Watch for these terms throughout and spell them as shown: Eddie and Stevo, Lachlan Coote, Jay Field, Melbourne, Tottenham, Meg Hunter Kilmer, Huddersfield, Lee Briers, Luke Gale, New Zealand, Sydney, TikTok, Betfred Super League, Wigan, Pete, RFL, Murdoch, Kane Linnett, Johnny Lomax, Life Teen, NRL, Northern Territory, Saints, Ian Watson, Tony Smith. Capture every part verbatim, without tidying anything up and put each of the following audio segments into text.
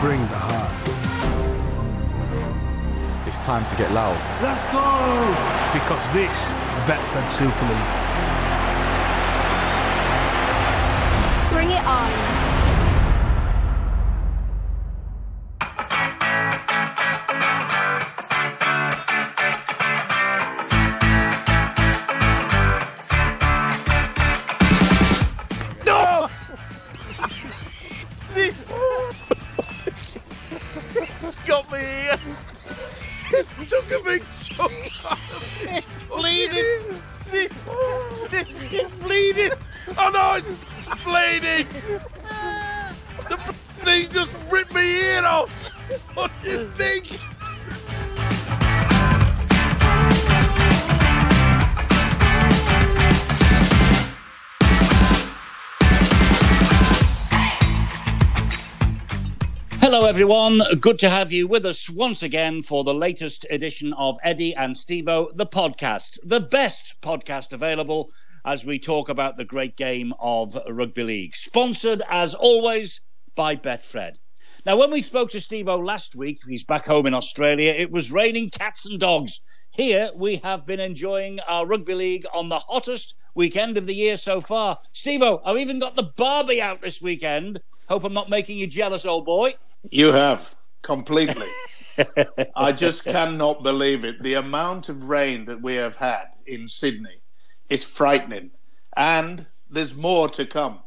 bring the heart. It's time to get loud. Let's go! Because this is Betfred Super League. Bring it on. Everyone, good to have you with us once again for the latest edition of Eddie and Stevo, the podcast, the best podcast available as we talk about the great game of rugby league, sponsored as always by Betfred. Now, when we spoke to Stevo last week, he's back home in Australia, it was raining cats and dogs. Here we have been enjoying our rugby league on the hottest weekend of the year so far. Stevo, I've even got the Barbie out this weekend. Hope I'm not making you jealous, old boy. You have, completely. I just cannot believe it. The amount of rain that we have had in Sydney is frightening. And there's more to come.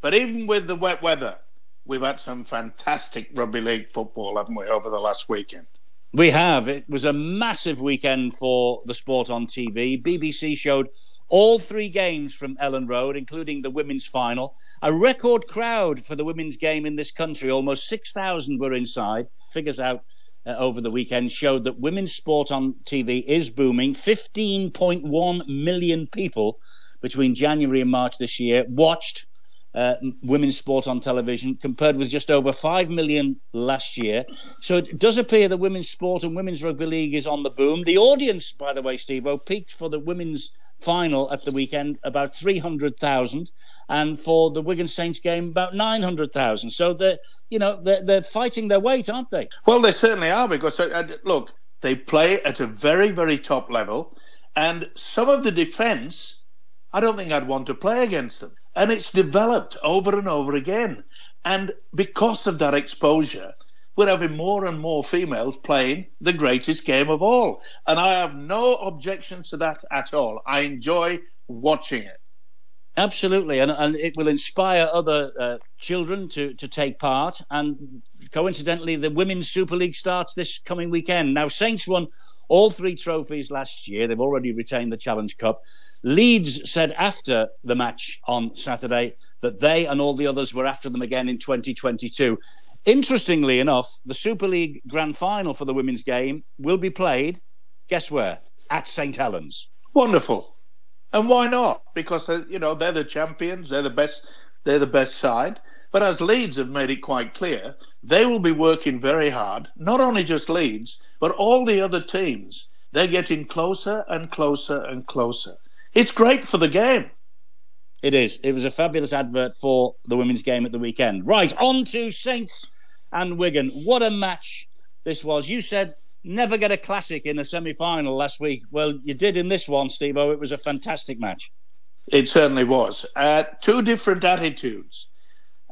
But even with the wet weather, we've had some fantastic rugby league football, haven't we, over the last weekend? We have. It was a massive weekend for the sport on T V. B B C showed all three games from Elland Road, including the women's final. A record crowd for the women's game in this country. Almost six thousand were inside. Figures out uh, over the weekend showed that women's sport on T V is booming. fifteen point one million people between January and March this year watched uh, women's sport on television, compared with just over five million last year. So it does appear that women's sport and women's rugby league is on the boom. The audience, by the way, Steve-O, peaked for the women's final at the weekend about three hundred thousand, and for the Wigan Saints game about nine hundred thousand. So they're, you know, they're, they're fighting their weight, aren't they? Well, they certainly are, because look, they play at a very, very top level, and some of the defence, I don't think I'd want to play against them. And it's developed over and over again. And because of that exposure, we're having more and more females playing the greatest game of all. And I have no objections to that at all. I enjoy watching it. Absolutely. And, and it will inspire other uh, children to, to take part. And coincidentally, the Women's Super League starts this coming weekend. Now, Saints won all three trophies last year. They've already retained the Challenge Cup. Leeds said after the match on Saturday that they and all the others were after them again in twenty twenty-two. Interestingly enough, the Super League grand final for the women's game will be played, guess where? At Saint Helens. Wonderful. And why not? Because, you know, they're the champions, they're the best, they're the best side. But as Leeds have made it quite clear, they will be working very hard, not only just Leeds, but all the other teams. They're getting closer and closer and closer. It's great for the game. It is. It was a fabulous advert for the women's game at the weekend. Right, on to Saints and Wigan. What a match this was. You said never get a classic in a semi-final last week. Well, you did in this one, Steve-O. It was a fantastic match. It certainly was. Uh, two different attitudes.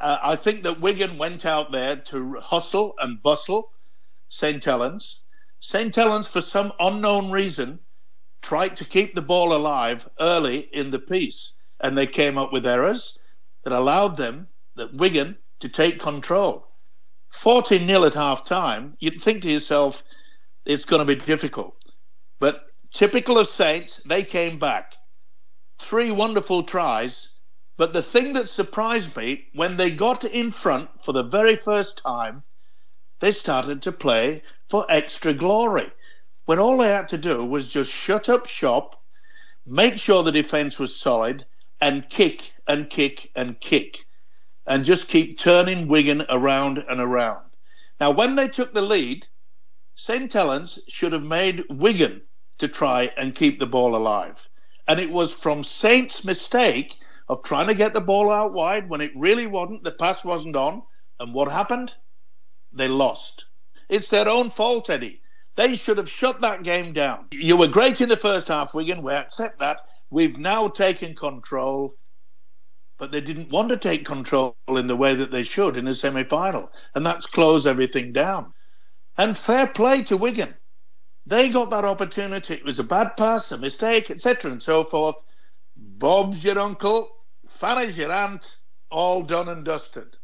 Uh, I think that Wigan went out there to hustle and bustle Saint Helens. Saint Helens, for some unknown reason, tried to keep the ball alive early in the piece. And they came up with errors that allowed them, that Wigan, to take control. fourteen nil at half-time, you'd think to yourself, it's going to be difficult. But typical of Saints, they came back. Three wonderful tries, but the thing that surprised me, when they got in front for the very first time, they started to play for extra glory, when all they had to do was just shut up shop, make sure the defence was solid, and kick and kick and kick and just keep turning Wigan around and around. Now, when they took the lead, Saint Helens should have made Wigan to try and keep the ball alive. And it was from Saints' mistake of trying to get the ball out wide when it really wasn't, the pass wasn't on. And what happened? they lost. It's their own fault, Eddie. They should have shut that game down. You were great in the first half, Wigan. We accept that. We've now taken control. But they didn't want to take control in the way that they should in the semi-final. And that's closed everything down. And fair play to Wigan. They got that opportunity. It was a bad pass, a mistake, et cetera and so forth. Bob's your uncle. Fanny's your aunt. All done and dusted.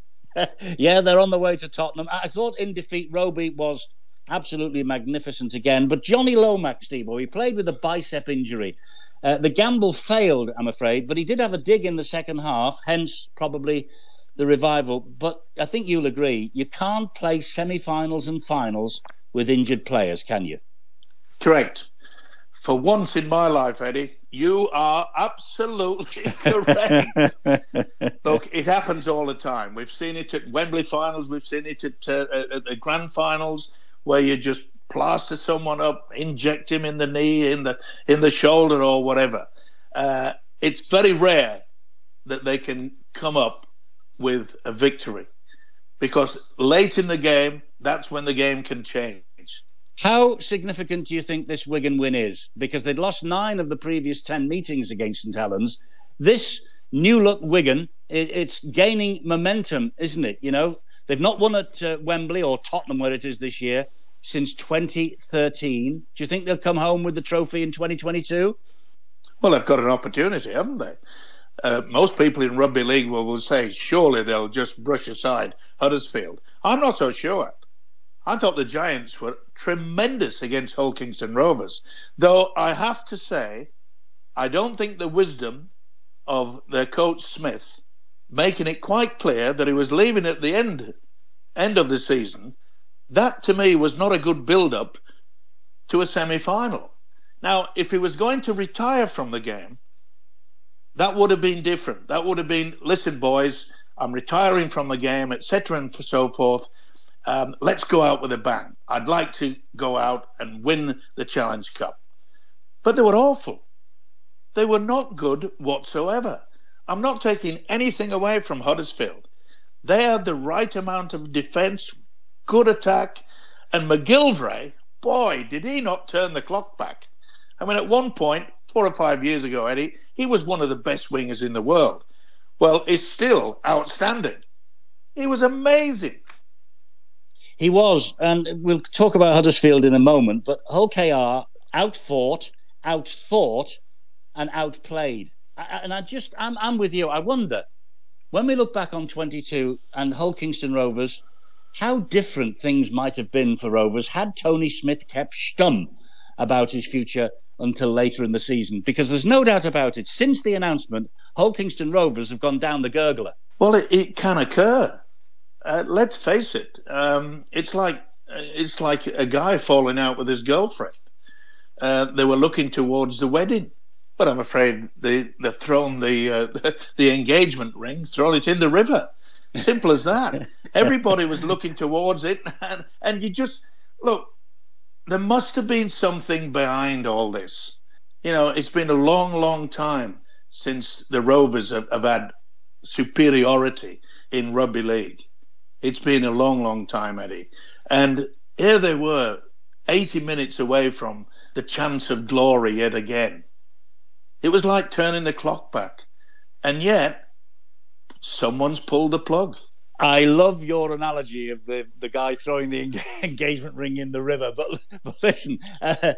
Yeah, they're on the way to Tottenham. I thought in defeat, Robey was absolutely magnificent again. But Johnny Lomax, Steve-O, he played with a bicep injury. Uh, the gamble failed, I'm afraid, but he did have a dig in the second half, hence probably the revival. But I think you'll agree, you can't play semi-finals and finals with injured players, can you? Correct. For once in my life, Eddie, you are absolutely correct. Look, it happens all the time. We've seen it at Wembley finals. We've seen it at, uh, at the grand finals, where you just plaster someone up, inject him in the knee, in the in the shoulder, or whatever. Uh, it's very rare that they can come up with a victory, because late in the game, that's when the game can change. How significant do you think this Wigan win is? Because they'd lost nine of the previous ten meetings against Saint Helens. This new look Wigan, it, it's gaining momentum, isn't it? You know, they've not won at uh, Wembley or Tottenham, where it is this year, since twenty thirteen. Do you think they'll come home with the trophy in twenty twenty-two? Well, they've got an opportunity, haven't they? Uh, most people in rugby league will, will say, surely they'll just brush aside Huddersfield. I'm not so sure. I thought the Giants were tremendous against Hull Kingston Rovers, though I have to say, I don't think the wisdom of their coach Smith, making it quite clear that he was leaving at the end, end of the season, that, to me, was not a good build-up to a semi-final. Now, if he was going to retire from the game, that would have been different. That would have been, listen, boys, I'm retiring from the game, et cetera, and so forth. Um, let's go out with a bang. I'd like to go out and win the Challenge Cup. But they were awful. They were not good whatsoever. I'm not taking anything away from Huddersfield. They had the right amount of defence, good attack, and McGilvery, boy, did he not turn the clock back. I mean, at one point, four or five years ago, Eddie, he was one of the best wingers in the world. Well, he's still outstanding. He was amazing. He was, and we'll talk about Huddersfield in a moment, but Hull K R outfought, outthought, and outplayed. And I just, I'm, I'm with you. I wonder, when we look back on twenty-two and Hull Kingston Rovers, how different things might have been for Rovers had Tony Smith kept stum about his future until later in the season. Because there's no doubt about it, since the announcement, Hull Kingston Rovers have gone down the gurgler. Well, it, it can occur. Uh, let's face it. Um, it's like it's like a guy falling out with his girlfriend. Uh, they were looking towards the wedding, but I'm afraid they, they've thrown the, uh, the the engagement ring, thrown it in the river. Simple as that. Everybody was looking towards it, and, and you just look, there must have been something behind all this. You know, it's been a long, long time since the Rovers have, have had superiority in rugby league. It's been a long, long time, Eddie. And here they were, eighty minutes away from the chance of glory yet again. It was like turning the clock back. And yet, someone's pulled the plug. I love your analogy of the, the guy throwing the en- engagement ring in the river. But, but listen, uh,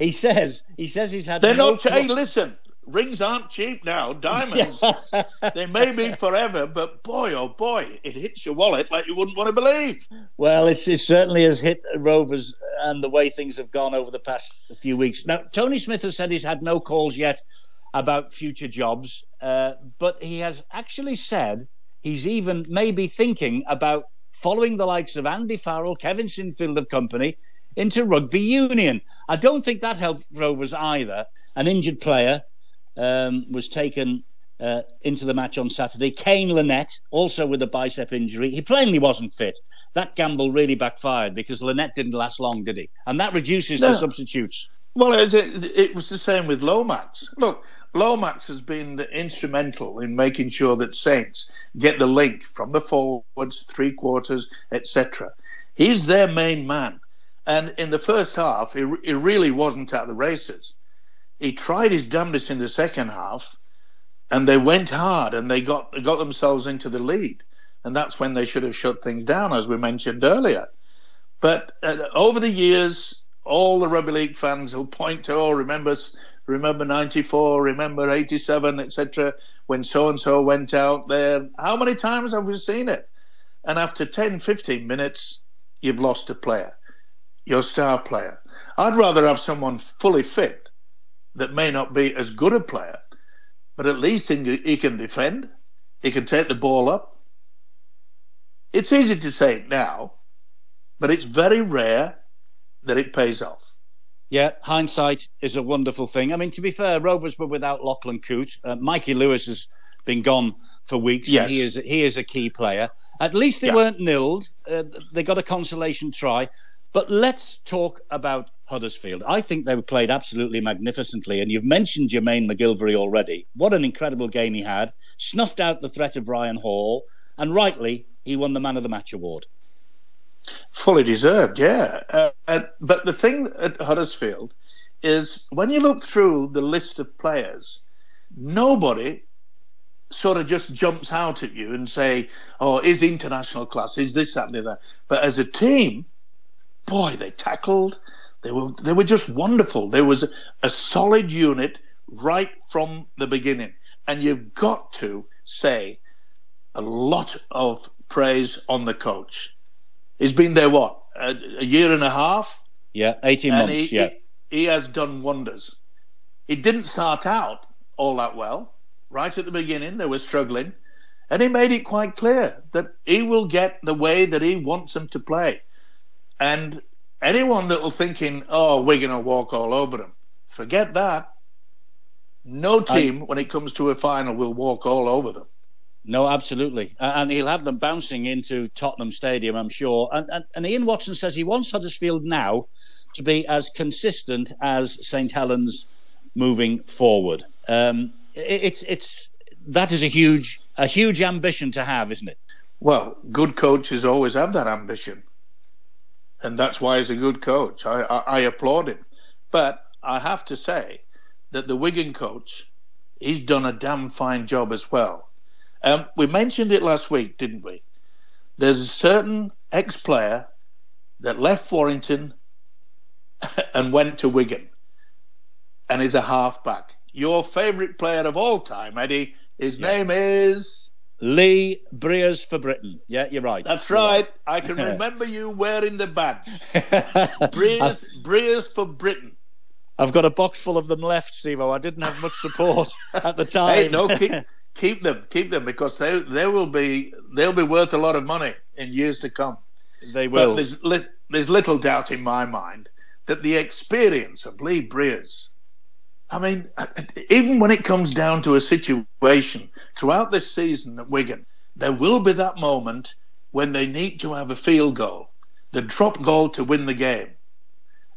he says he says he's had. They're not. T- hey, listen, rings aren't cheap now. Diamonds, yeah. They may be forever, but boy, oh boy, it hits your wallet like you wouldn't want to believe. Well, it's, it certainly has hit Rovers and the way things have gone over the past few weeks. Now, Tony Smith has said he's had no calls yet about future jobs, uh, but he has actually said he's even maybe thinking about following the likes of Andy Farrell, Kevin Sinfield of company into rugby union. I don't think that helped Rovers either. An injured player um, was taken uh, into the match on Saturday, Kane Linnett, also with a bicep injury. He plainly wasn't fit. That gamble really backfired because Linnett didn't last long, did he? And that reduces no. their substitutes. Well, it, it was the same with Lomax. Look, Lomax has been instrumental in making sure that Saints get the link from the forwards, three quarters, et cetera. He's their main man. And in the first half, he, he really wasn't at the races. He tried his damnedest in the second half, and they went hard, and they got got themselves into the lead. And that's when they should have shut things down, as we mentioned earlier. But uh, over the years, all the rugby league fans will point to, oh, remember, remember ninety-four, remember eighty-seven, et cetera, when so-and-so went out there. How many times have we seen it? And after ten, fifteen minutes, you've lost a player, your star player. I'd rather have someone fully fit that may not be as good a player, but at least he can defend, he can take the ball up. It's easy to say it now, but it's very rare that it pays off. Yeah, hindsight is a wonderful thing. I mean, to be fair, Rovers were without Lachlan Coote. Uh, Mikey Lewis has been gone for weeks. Yes. And he is he is a key player. At least they yeah. weren't nilled. Uh, they got a consolation try. But let's talk about Huddersfield. I think they played absolutely magnificently. And you've mentioned Jermaine McGilvery already. What an incredible game he had. Snuffed out the threat of Ryan Hall. And rightly, he won the Man of the Match award. Fully deserved, yeah. Uh, and, but the thing at Huddersfield is when you look through the list of players, nobody sort of just jumps out at you and say, oh, is international class, is this, that, and the other. But as a team, boy, they tackled. They were they were just wonderful. There was a solid unit right from the beginning. And you've got to say a lot of praise on the coach. He's been there, what, a, a year and a half? Yeah, eighteen months, he, yeah. He, he has done wonders. He didn't start out all that well. Right at the beginning, they were struggling. And he made it quite clear that he will get the way that he wants them to play. And anyone that was thinking, oh, we're going to walk all over them, forget that. No team, I... when it comes to a final, will walk all over them. No, absolutely. Uh, and he'll have them bouncing into Tottenham Stadium, I'm sure. And, and, and Ian Watson says he wants Huddersfield now to be as consistent as Saint Helens moving forward. Um, it, it's it's that is a huge a huge ambition to have, isn't it? Well, good coaches always have that ambition. And that's why he's a good coach. I, I, I applaud him. But I have to say that the Wigan coach, he's done a damn fine job as well. Um, we mentioned it last week, didn't we? There's a certain ex-player that left Warrington and went to Wigan and is a half-back. Your favourite player of all time, Eddie, his yeah. name is... Lee Briers for Britain. Yeah, you're right. That's you're right. right. I can remember you wearing the badge. Briers, Briers for Britain. I've got a box full of them left, Steve-O. I didn't have much support at the time. Hey, no kidding. Keep them, keep them, because they they will be they'll be worth a lot of money in years to come. They will. But there's, li- there's little doubt in my mind that the experience of Lee Briers, I mean, even when it comes down to a situation throughout this season at Wigan, there will be that moment when they need to have a field goal, the drop goal to win the game,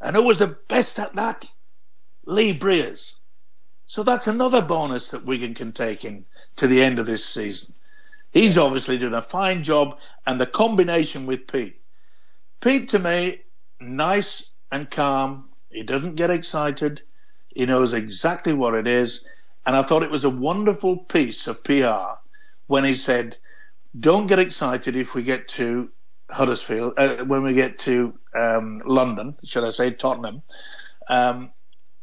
and who was the best at that? Lee Briers. So that's another bonus that Wigan can take in to the end of this season. He's obviously doing a fine job, and the combination with Pete. Pete, to me, nice and calm. He doesn't get excited. He knows exactly what it is. And I thought it was a wonderful piece of P R when he said, don't get excited if we get to Huddersfield, uh, when we get to um, London, should I say Tottenham, um,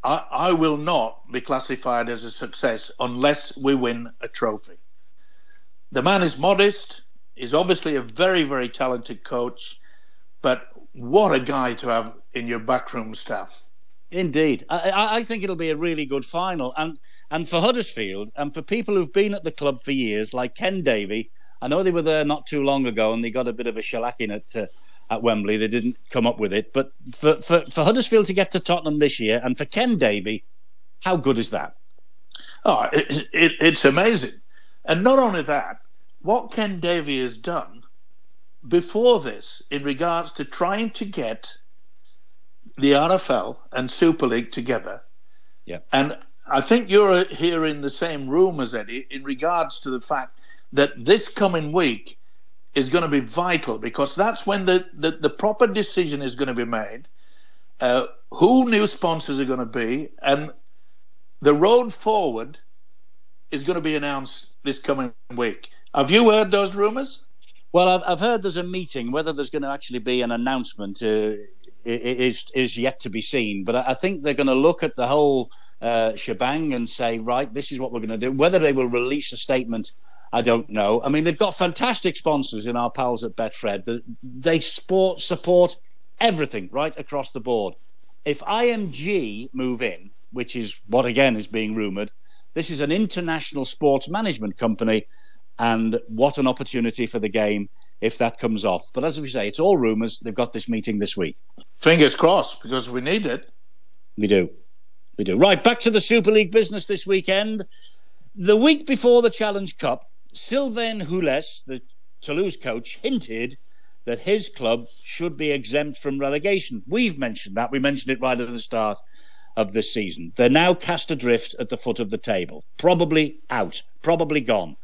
I, I will not be classified as a success unless we win a trophy. The man is modest. He's obviously a very, very talented coach. But what a guy to have in your backroom staff. Indeed. I, I think it'll be a really good final. And, and for Huddersfield and for people who've been at the club for years, like Ken Davey, I know they were there not too long ago and they got a bit of a shellacking at... Uh, at Wembley, they didn't come up with it. But for, for, for Huddersfield to get to Tottenham this year, and for Ken Davey, how good is that? Oh, it, it, it's amazing. And not only that, what Ken Davey has done before this in regards to trying to get the R F L and Super League together. Yeah. And I think you're here in the same room as Eddie in regards to the fact that this coming week is going to be vital, because that's when the, the, the proper decision is going to be made, uh, who new sponsors are going to be, and the road forward is going to be announced this coming week. Have you heard those rumours? Well, I've, I've heard there's a meeting. Whether there's going to actually be an announcement uh, is is yet to be seen. But I think they're going to look at the whole uh, shebang and say, right, this is what we're going to do. Whether they will release a statement, I don't know. I mean, they've got fantastic sponsors in our pals at Betfred. They support, support everything right across the board. If I M G move in, which is what, again, is being rumoured, this is an international sports management company, and what an opportunity for the game if that comes off. But as we say, it's all rumours. They've got this meeting this week. Fingers crossed, because we need it. We do. We do. Right, back to the Super League business this weekend. The week before the Challenge Cup, Sylvain Houlles, the Toulouse coach, hinted that his club should be exempt from relegation. We've mentioned that. We mentioned it right at the start of this season. They're now cast adrift at the foot of the table. Probably out. Probably gone.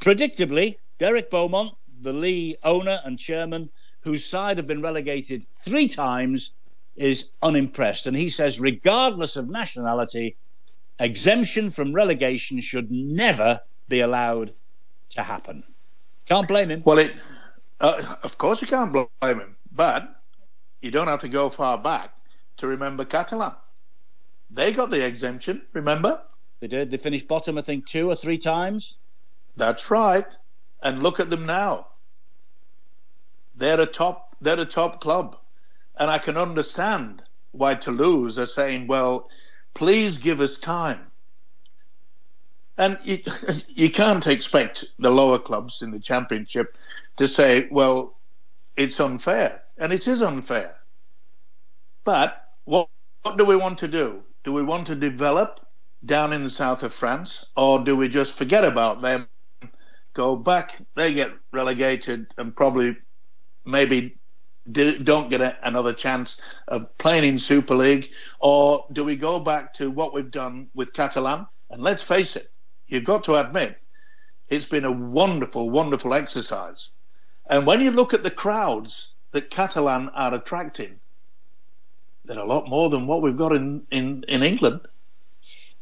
Predictably, Derek Beaumont, the Lee owner and chairman, whose side have been relegated three times, is unimpressed. And he says, regardless of nationality, exemption from relegation should never be allowed to happen. Can't blame him. Well, it, uh, of course you can't blame him, but you don't have to go far back to remember Catalan. They got the exemption, remember? They did. They finished bottom, I think, two or three times. That's right. And look at them now. They're a top, they're a top club. And I can understand why Toulouse are saying, well, please give us time. And you, you can't expect the lower clubs in the championship to say, well, it's unfair. And it is unfair. But what, what do we want to do? Do we want to develop down in the south of France, or do we just forget about them, go back, they get relegated, and probably maybe don't get a, another chance of playing in Super League? Or do we go back to what we've done with Catalan? And let's face it, you've got to admit, it's been a wonderful, wonderful exercise. And when you look at the crowds that Catalan are attracting, they're a lot more than what we've got in, in, in England.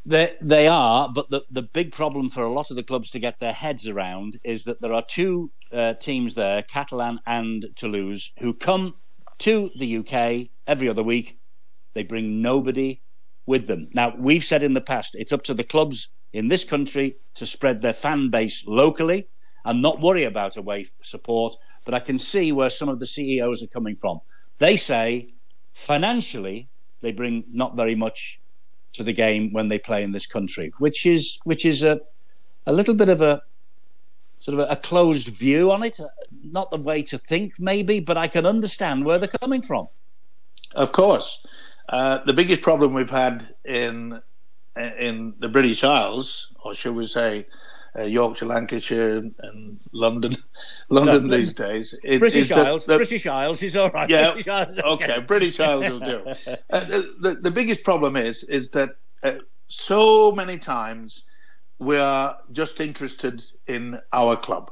They, they are, but the, the big problem for a lot of the clubs to get their heads around is that there are two uh, teams there, Catalan and Toulouse, who come to the U K every other week. They bring nobody with them. Now, we've said in the past, it's up to the clubs in this country to spread their fan base locally and not worry about away support, but I can see where some of the C E Os are coming from. They say, financially, they bring not very much to the game when they play in this country, which is which is a a little bit of a sort of a, a closed view on it, not the way to think maybe, but I can understand where they're coming from. Of course, uh, the biggest problem we've had in in the British Isles, or should we say uh, Yorkshire, Lancashire, and London, London no, these days. It, British Isles, the, the, British Isles is all right. Yeah, British Isles, okay. okay, British Isles will do. Uh, the, the biggest problem is is that uh, so many times we are just interested in our club.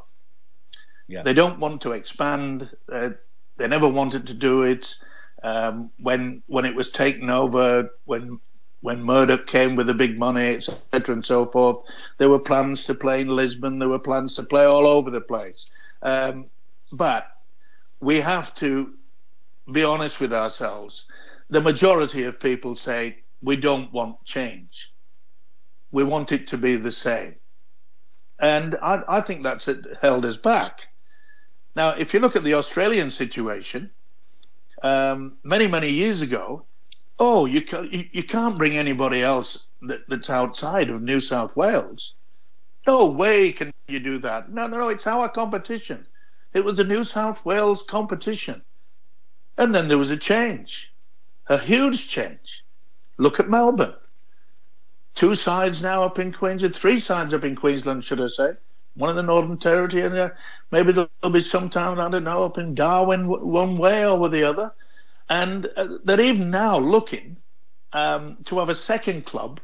Yeah. They don't want to expand. Uh, they never wanted to do it. Um, when when it was taken over, when. When Murdoch came with the big money, et cetera, and so forth, there were plans to play in Lisbon. There were plans to play all over the place. Um, but we have to be honest with ourselves. The majority of people say, we don't want change. We want it to be the same. And I, I think that's held us back. Now, if you look at the Australian situation, um, many, many years ago, oh, you, can, you, you can't bring anybody else that, that's outside of New South Wales. No way can you do that. No, no, no, it's our competition. It was a New South Wales competition. And then there was a change, a huge change. Look at Melbourne. Two sides now up in Queensland, three sides up in Queensland, should I say. One in the Northern Territory, and uh, maybe there'll be some time, I don't know, up in Darwin one way or the other. And they're even now looking um, to have a second club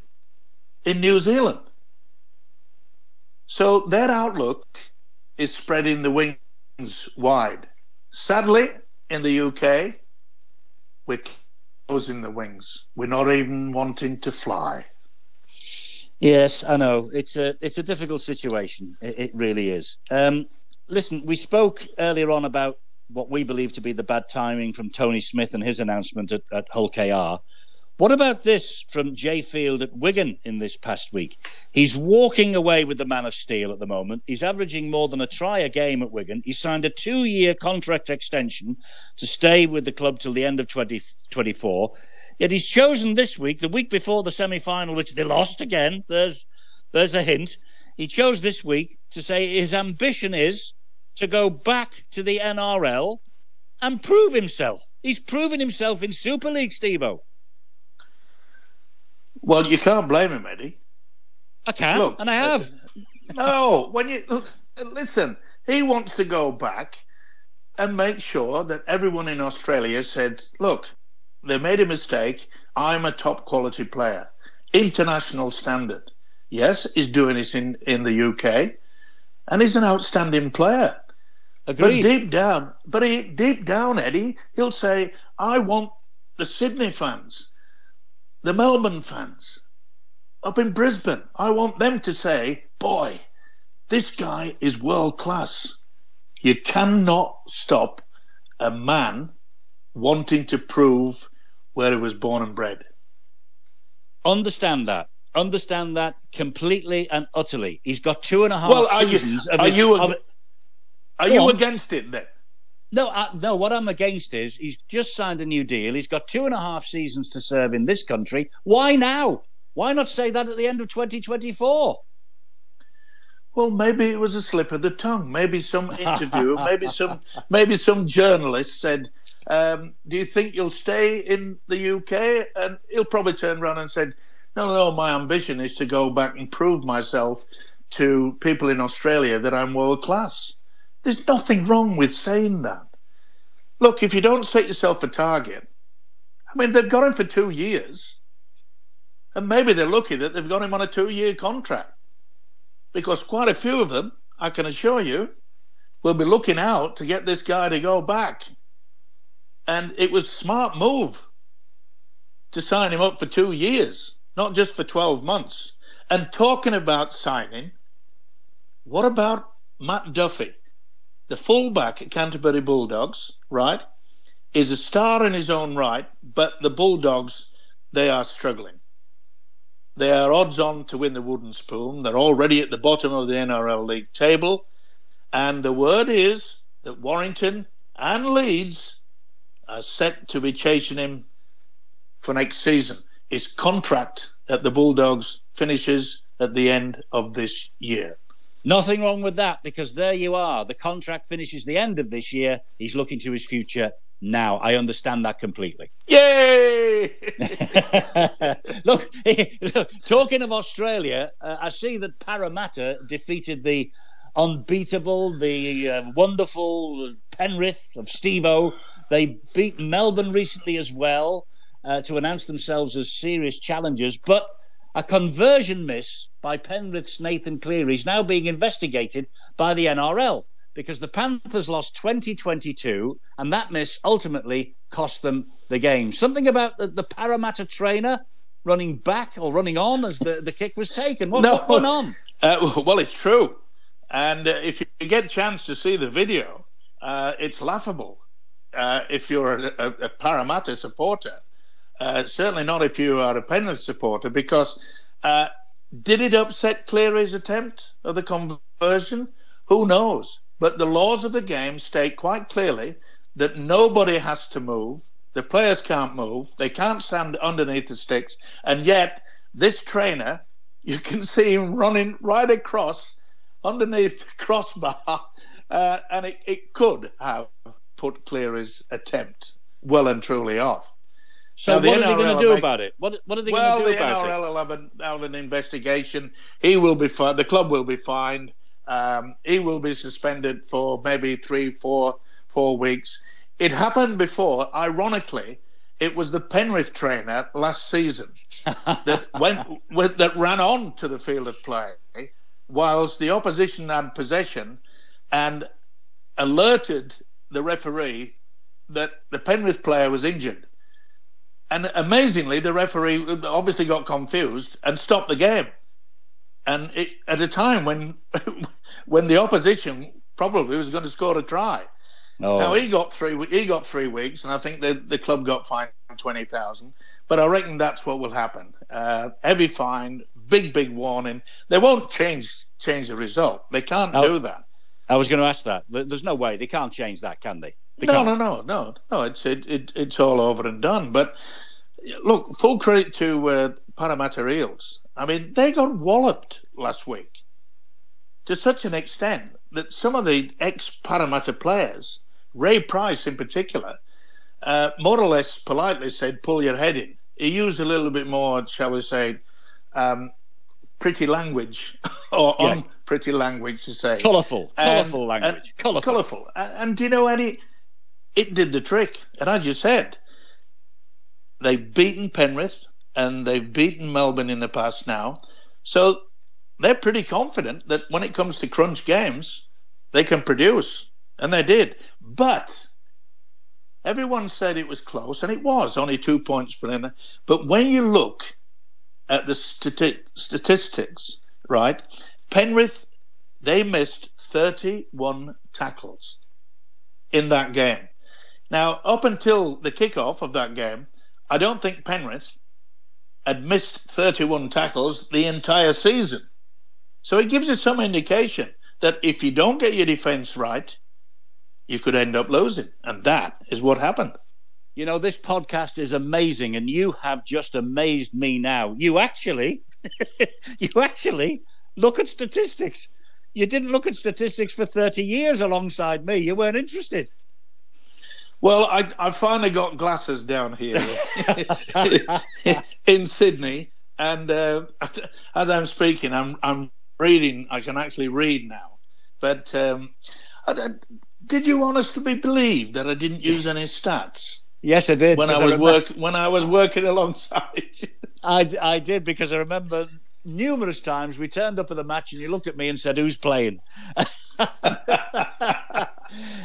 in New Zealand. So their outlook is spreading the wings wide. Sadly, in the U K, we're closing the wings. We're not even wanting to fly. Yes, I know. It's a it's a difficult situation. It, it really is. Um, listen, we spoke earlier on about what we believe to be the bad timing from Tony Smith and his announcement at, at Hull K R. What about this from Jay Field at Wigan in this past week? He's walking away with the Man of Steel at the moment. He's averaging more than a try a game at Wigan. He signed a two-year contract extension to stay with the club till the end of twenty twenty-four. Yet he's chosen this week, the week before the semi-final, which they lost again. There's, there's a hint. He chose this week to say his ambition is to go back to the N R L and prove himself. He's proven himself in Super League, Steve-O. Well, you can't blame him, Eddie. I can, look, and I have. No, when you look, listen, he wants to go back and make sure that everyone in Australia said, look, they made a mistake. I'm a top-quality player, international standard. Yes, he's doing it in, in the U K, and he's an outstanding player. Agreed. But deep down, but he, deep down, Eddie, he'll say, I want the Sydney fans, the Melbourne fans up in Brisbane. I want them to say, boy, this guy is world class. You cannot stop a man wanting to prove where he was born and bred. Understand that. Understand that completely and utterly. He's got two and a half well, are seasons. You, are of you, his, ag- of, are you against it then? No, I, no. What I'm against is he's just signed a new deal. He's got two and a half seasons to serve in this country. Why now? Why not say that at the end of twenty twenty-four? Well, maybe it was a slip of the tongue. Maybe some interview. maybe some. Maybe some journalist said, um, "Do you think you'll stay in the U K?" And he'll probably turn around and said, "No, no. My ambition is to go back and prove myself to people in Australia that I'm world class." There's nothing wrong with saying that. Look, if you don't set yourself a target, I mean, they've got him for two years. And maybe they're lucky that they've got him on a two-year contract. Because quite a few of them, I can assure you, will be looking out to get this guy to go back. And it was a smart move to sign him up for two years, not just for twelve months. And talking about signing, what about Matt Duffy? The fullback at Canterbury Bulldogs, right, is a star in his own right, but the Bulldogs, they are struggling. They are odds on to win the wooden spoon. They're already at the bottom of the N R L League table. And the word is that Warrington and Leeds are set to be chasing him for next season. His contract at the Bulldogs finishes at the end of this year. Nothing wrong with that, because there you are. The contract finishes the end of this year. He's looking to his future now. I understand that completely. Yay! look, look, talking of Australia, uh, I see that Parramatta defeated the unbeatable, the uh, wonderful Penrith of Steve-O. They beat Melbourne recently as well uh, to announce themselves as serious challengers. But a conversion miss by Penrith's Nathan Cleary is now being investigated by the N R L because the Panthers lost twenty twenty-two and that miss ultimately cost them the game. Something about the, the Parramatta trainer running back or running on as the, the kick was taken. What, no. What went on? Uh, well, it's true. And uh, if you get a chance to see the video, uh, it's laughable uh, if you're a, a, a Parramatta supporter. Uh, certainly not if you are a Penrith supporter because... Uh, Did it upset Cleary's attempt of the conversion? Who knows? But the laws of the game state quite clearly that nobody has to move. The players can't move. They can't stand underneath the sticks. And yet, this trainer, you can see him running right across, underneath the crossbar, uh, and it, it could have put Cleary's attempt well and truly off. So now, what are they going to do make... about it? What, what are they well, going to do about it? Well, the N R L will have, an, have an investigation. He will be fi- the club will be fined. Um, he will be suspended for maybe three, four, four weeks. It happened before. Ironically, it was the Penrith trainer last season that went with, that ran on to the field of play whilst the opposition had possession, and alerted the referee that the Penrith player was injured. And amazingly, the referee obviously got confused and stopped the game. And it, at a time when when the opposition probably was going to score a try. Oh. Now he got three he got three weeks, and I think the the club got fined twenty thousand. But I reckon that's what will happen. Uh, heavy fine, big big warning. They won't change change the result. They can't I, do that. I was going to ask that. There's no way they can't change that, can they? they no, no, no, no, no. It's it, it it's all over and done. But look, full credit to uh, Parramatta Eels. I mean, they got walloped last week to such an extent that some of the ex-Parramatta players, Ray Price in particular, uh, more or less politely said, pull your head in. He used a little bit more, shall we say, um, pretty language, or yeah. on pretty language to say. Colourful, colourful language. Uh, colourful. colourful. And, and do you know, Eddie, it did the trick. And as you said, they've beaten Penrith, and they've beaten Melbourne in the past now. So they're pretty confident that when it comes to crunch games, they can produce. And they did. But everyone said it was close, and it was, only two points. But when you look at the stati- statistics, right, Penrith, they missed thirty-one tackles in that game. Now, up until the kickoff of that game, I don't think Penrith had missed thirty-one tackles the entire season. So it gives us some indication that if you don't get your defence right, you could end up losing. And that is what happened. You know, this podcast is amazing, and you have just amazed me now. You actually, you actually look at statistics. You didn't look at statistics for thirty years alongside me. You weren't interested. Well, I, I finally got glasses down here in Sydney, and uh, as I'm speaking, I'm I'm reading. I can actually read now. But um, I, I, did you honestly believe that I didn't use any stats? Yes, I did. When I was I work when I was working alongside you. I I did, because I remember numerous times we turned up at the match, and you looked at me and said, "Who's playing?" uh,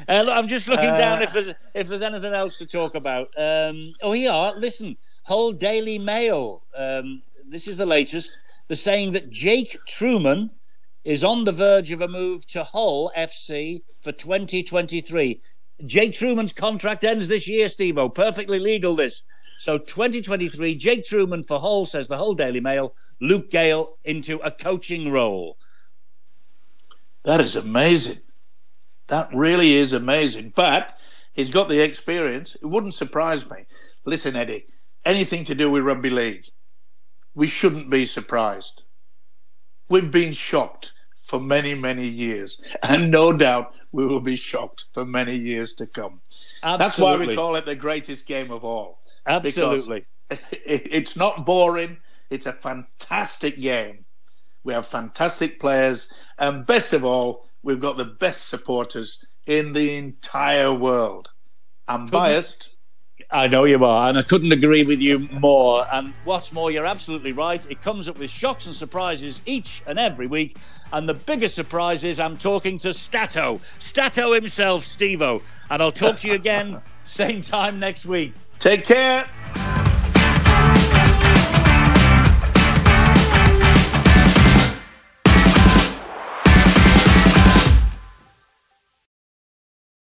I'm just looking uh, down if there's if there's anything else to talk about. Um, oh, here are. Listen, Hull Daily Mail. Um, this is the latest. They're saying that Jake Truman is on the verge of a move to Hull F C for twenty twenty-three. Jake Truman's contract ends this year, Steve-O. Perfectly legal, this. So twenty twenty-three, Jake Truman for Hull, says the Hull Daily Mail. Luke Gale into a coaching role. That is amazing. That really is amazing. But he's got the experience. It wouldn't surprise me. Listen, Eddie, anything to do with rugby league, we shouldn't be surprised. We've been shocked for many, many years. And no doubt we will be shocked for many years to come. Absolutely. That's why we call it the greatest game of all. Absolutely. It's not boring. It's a fantastic game. We have fantastic players, and best of all, we've got the best supporters in the entire world. I'm biased. I know you are, and I couldn't agree with you more. And what's more, you're absolutely right. It comes up with shocks and surprises each and every week. And the biggest surprise is I'm talking to Stato. Stato himself, Steve-O. And I'll talk to you again same time next week. Take care.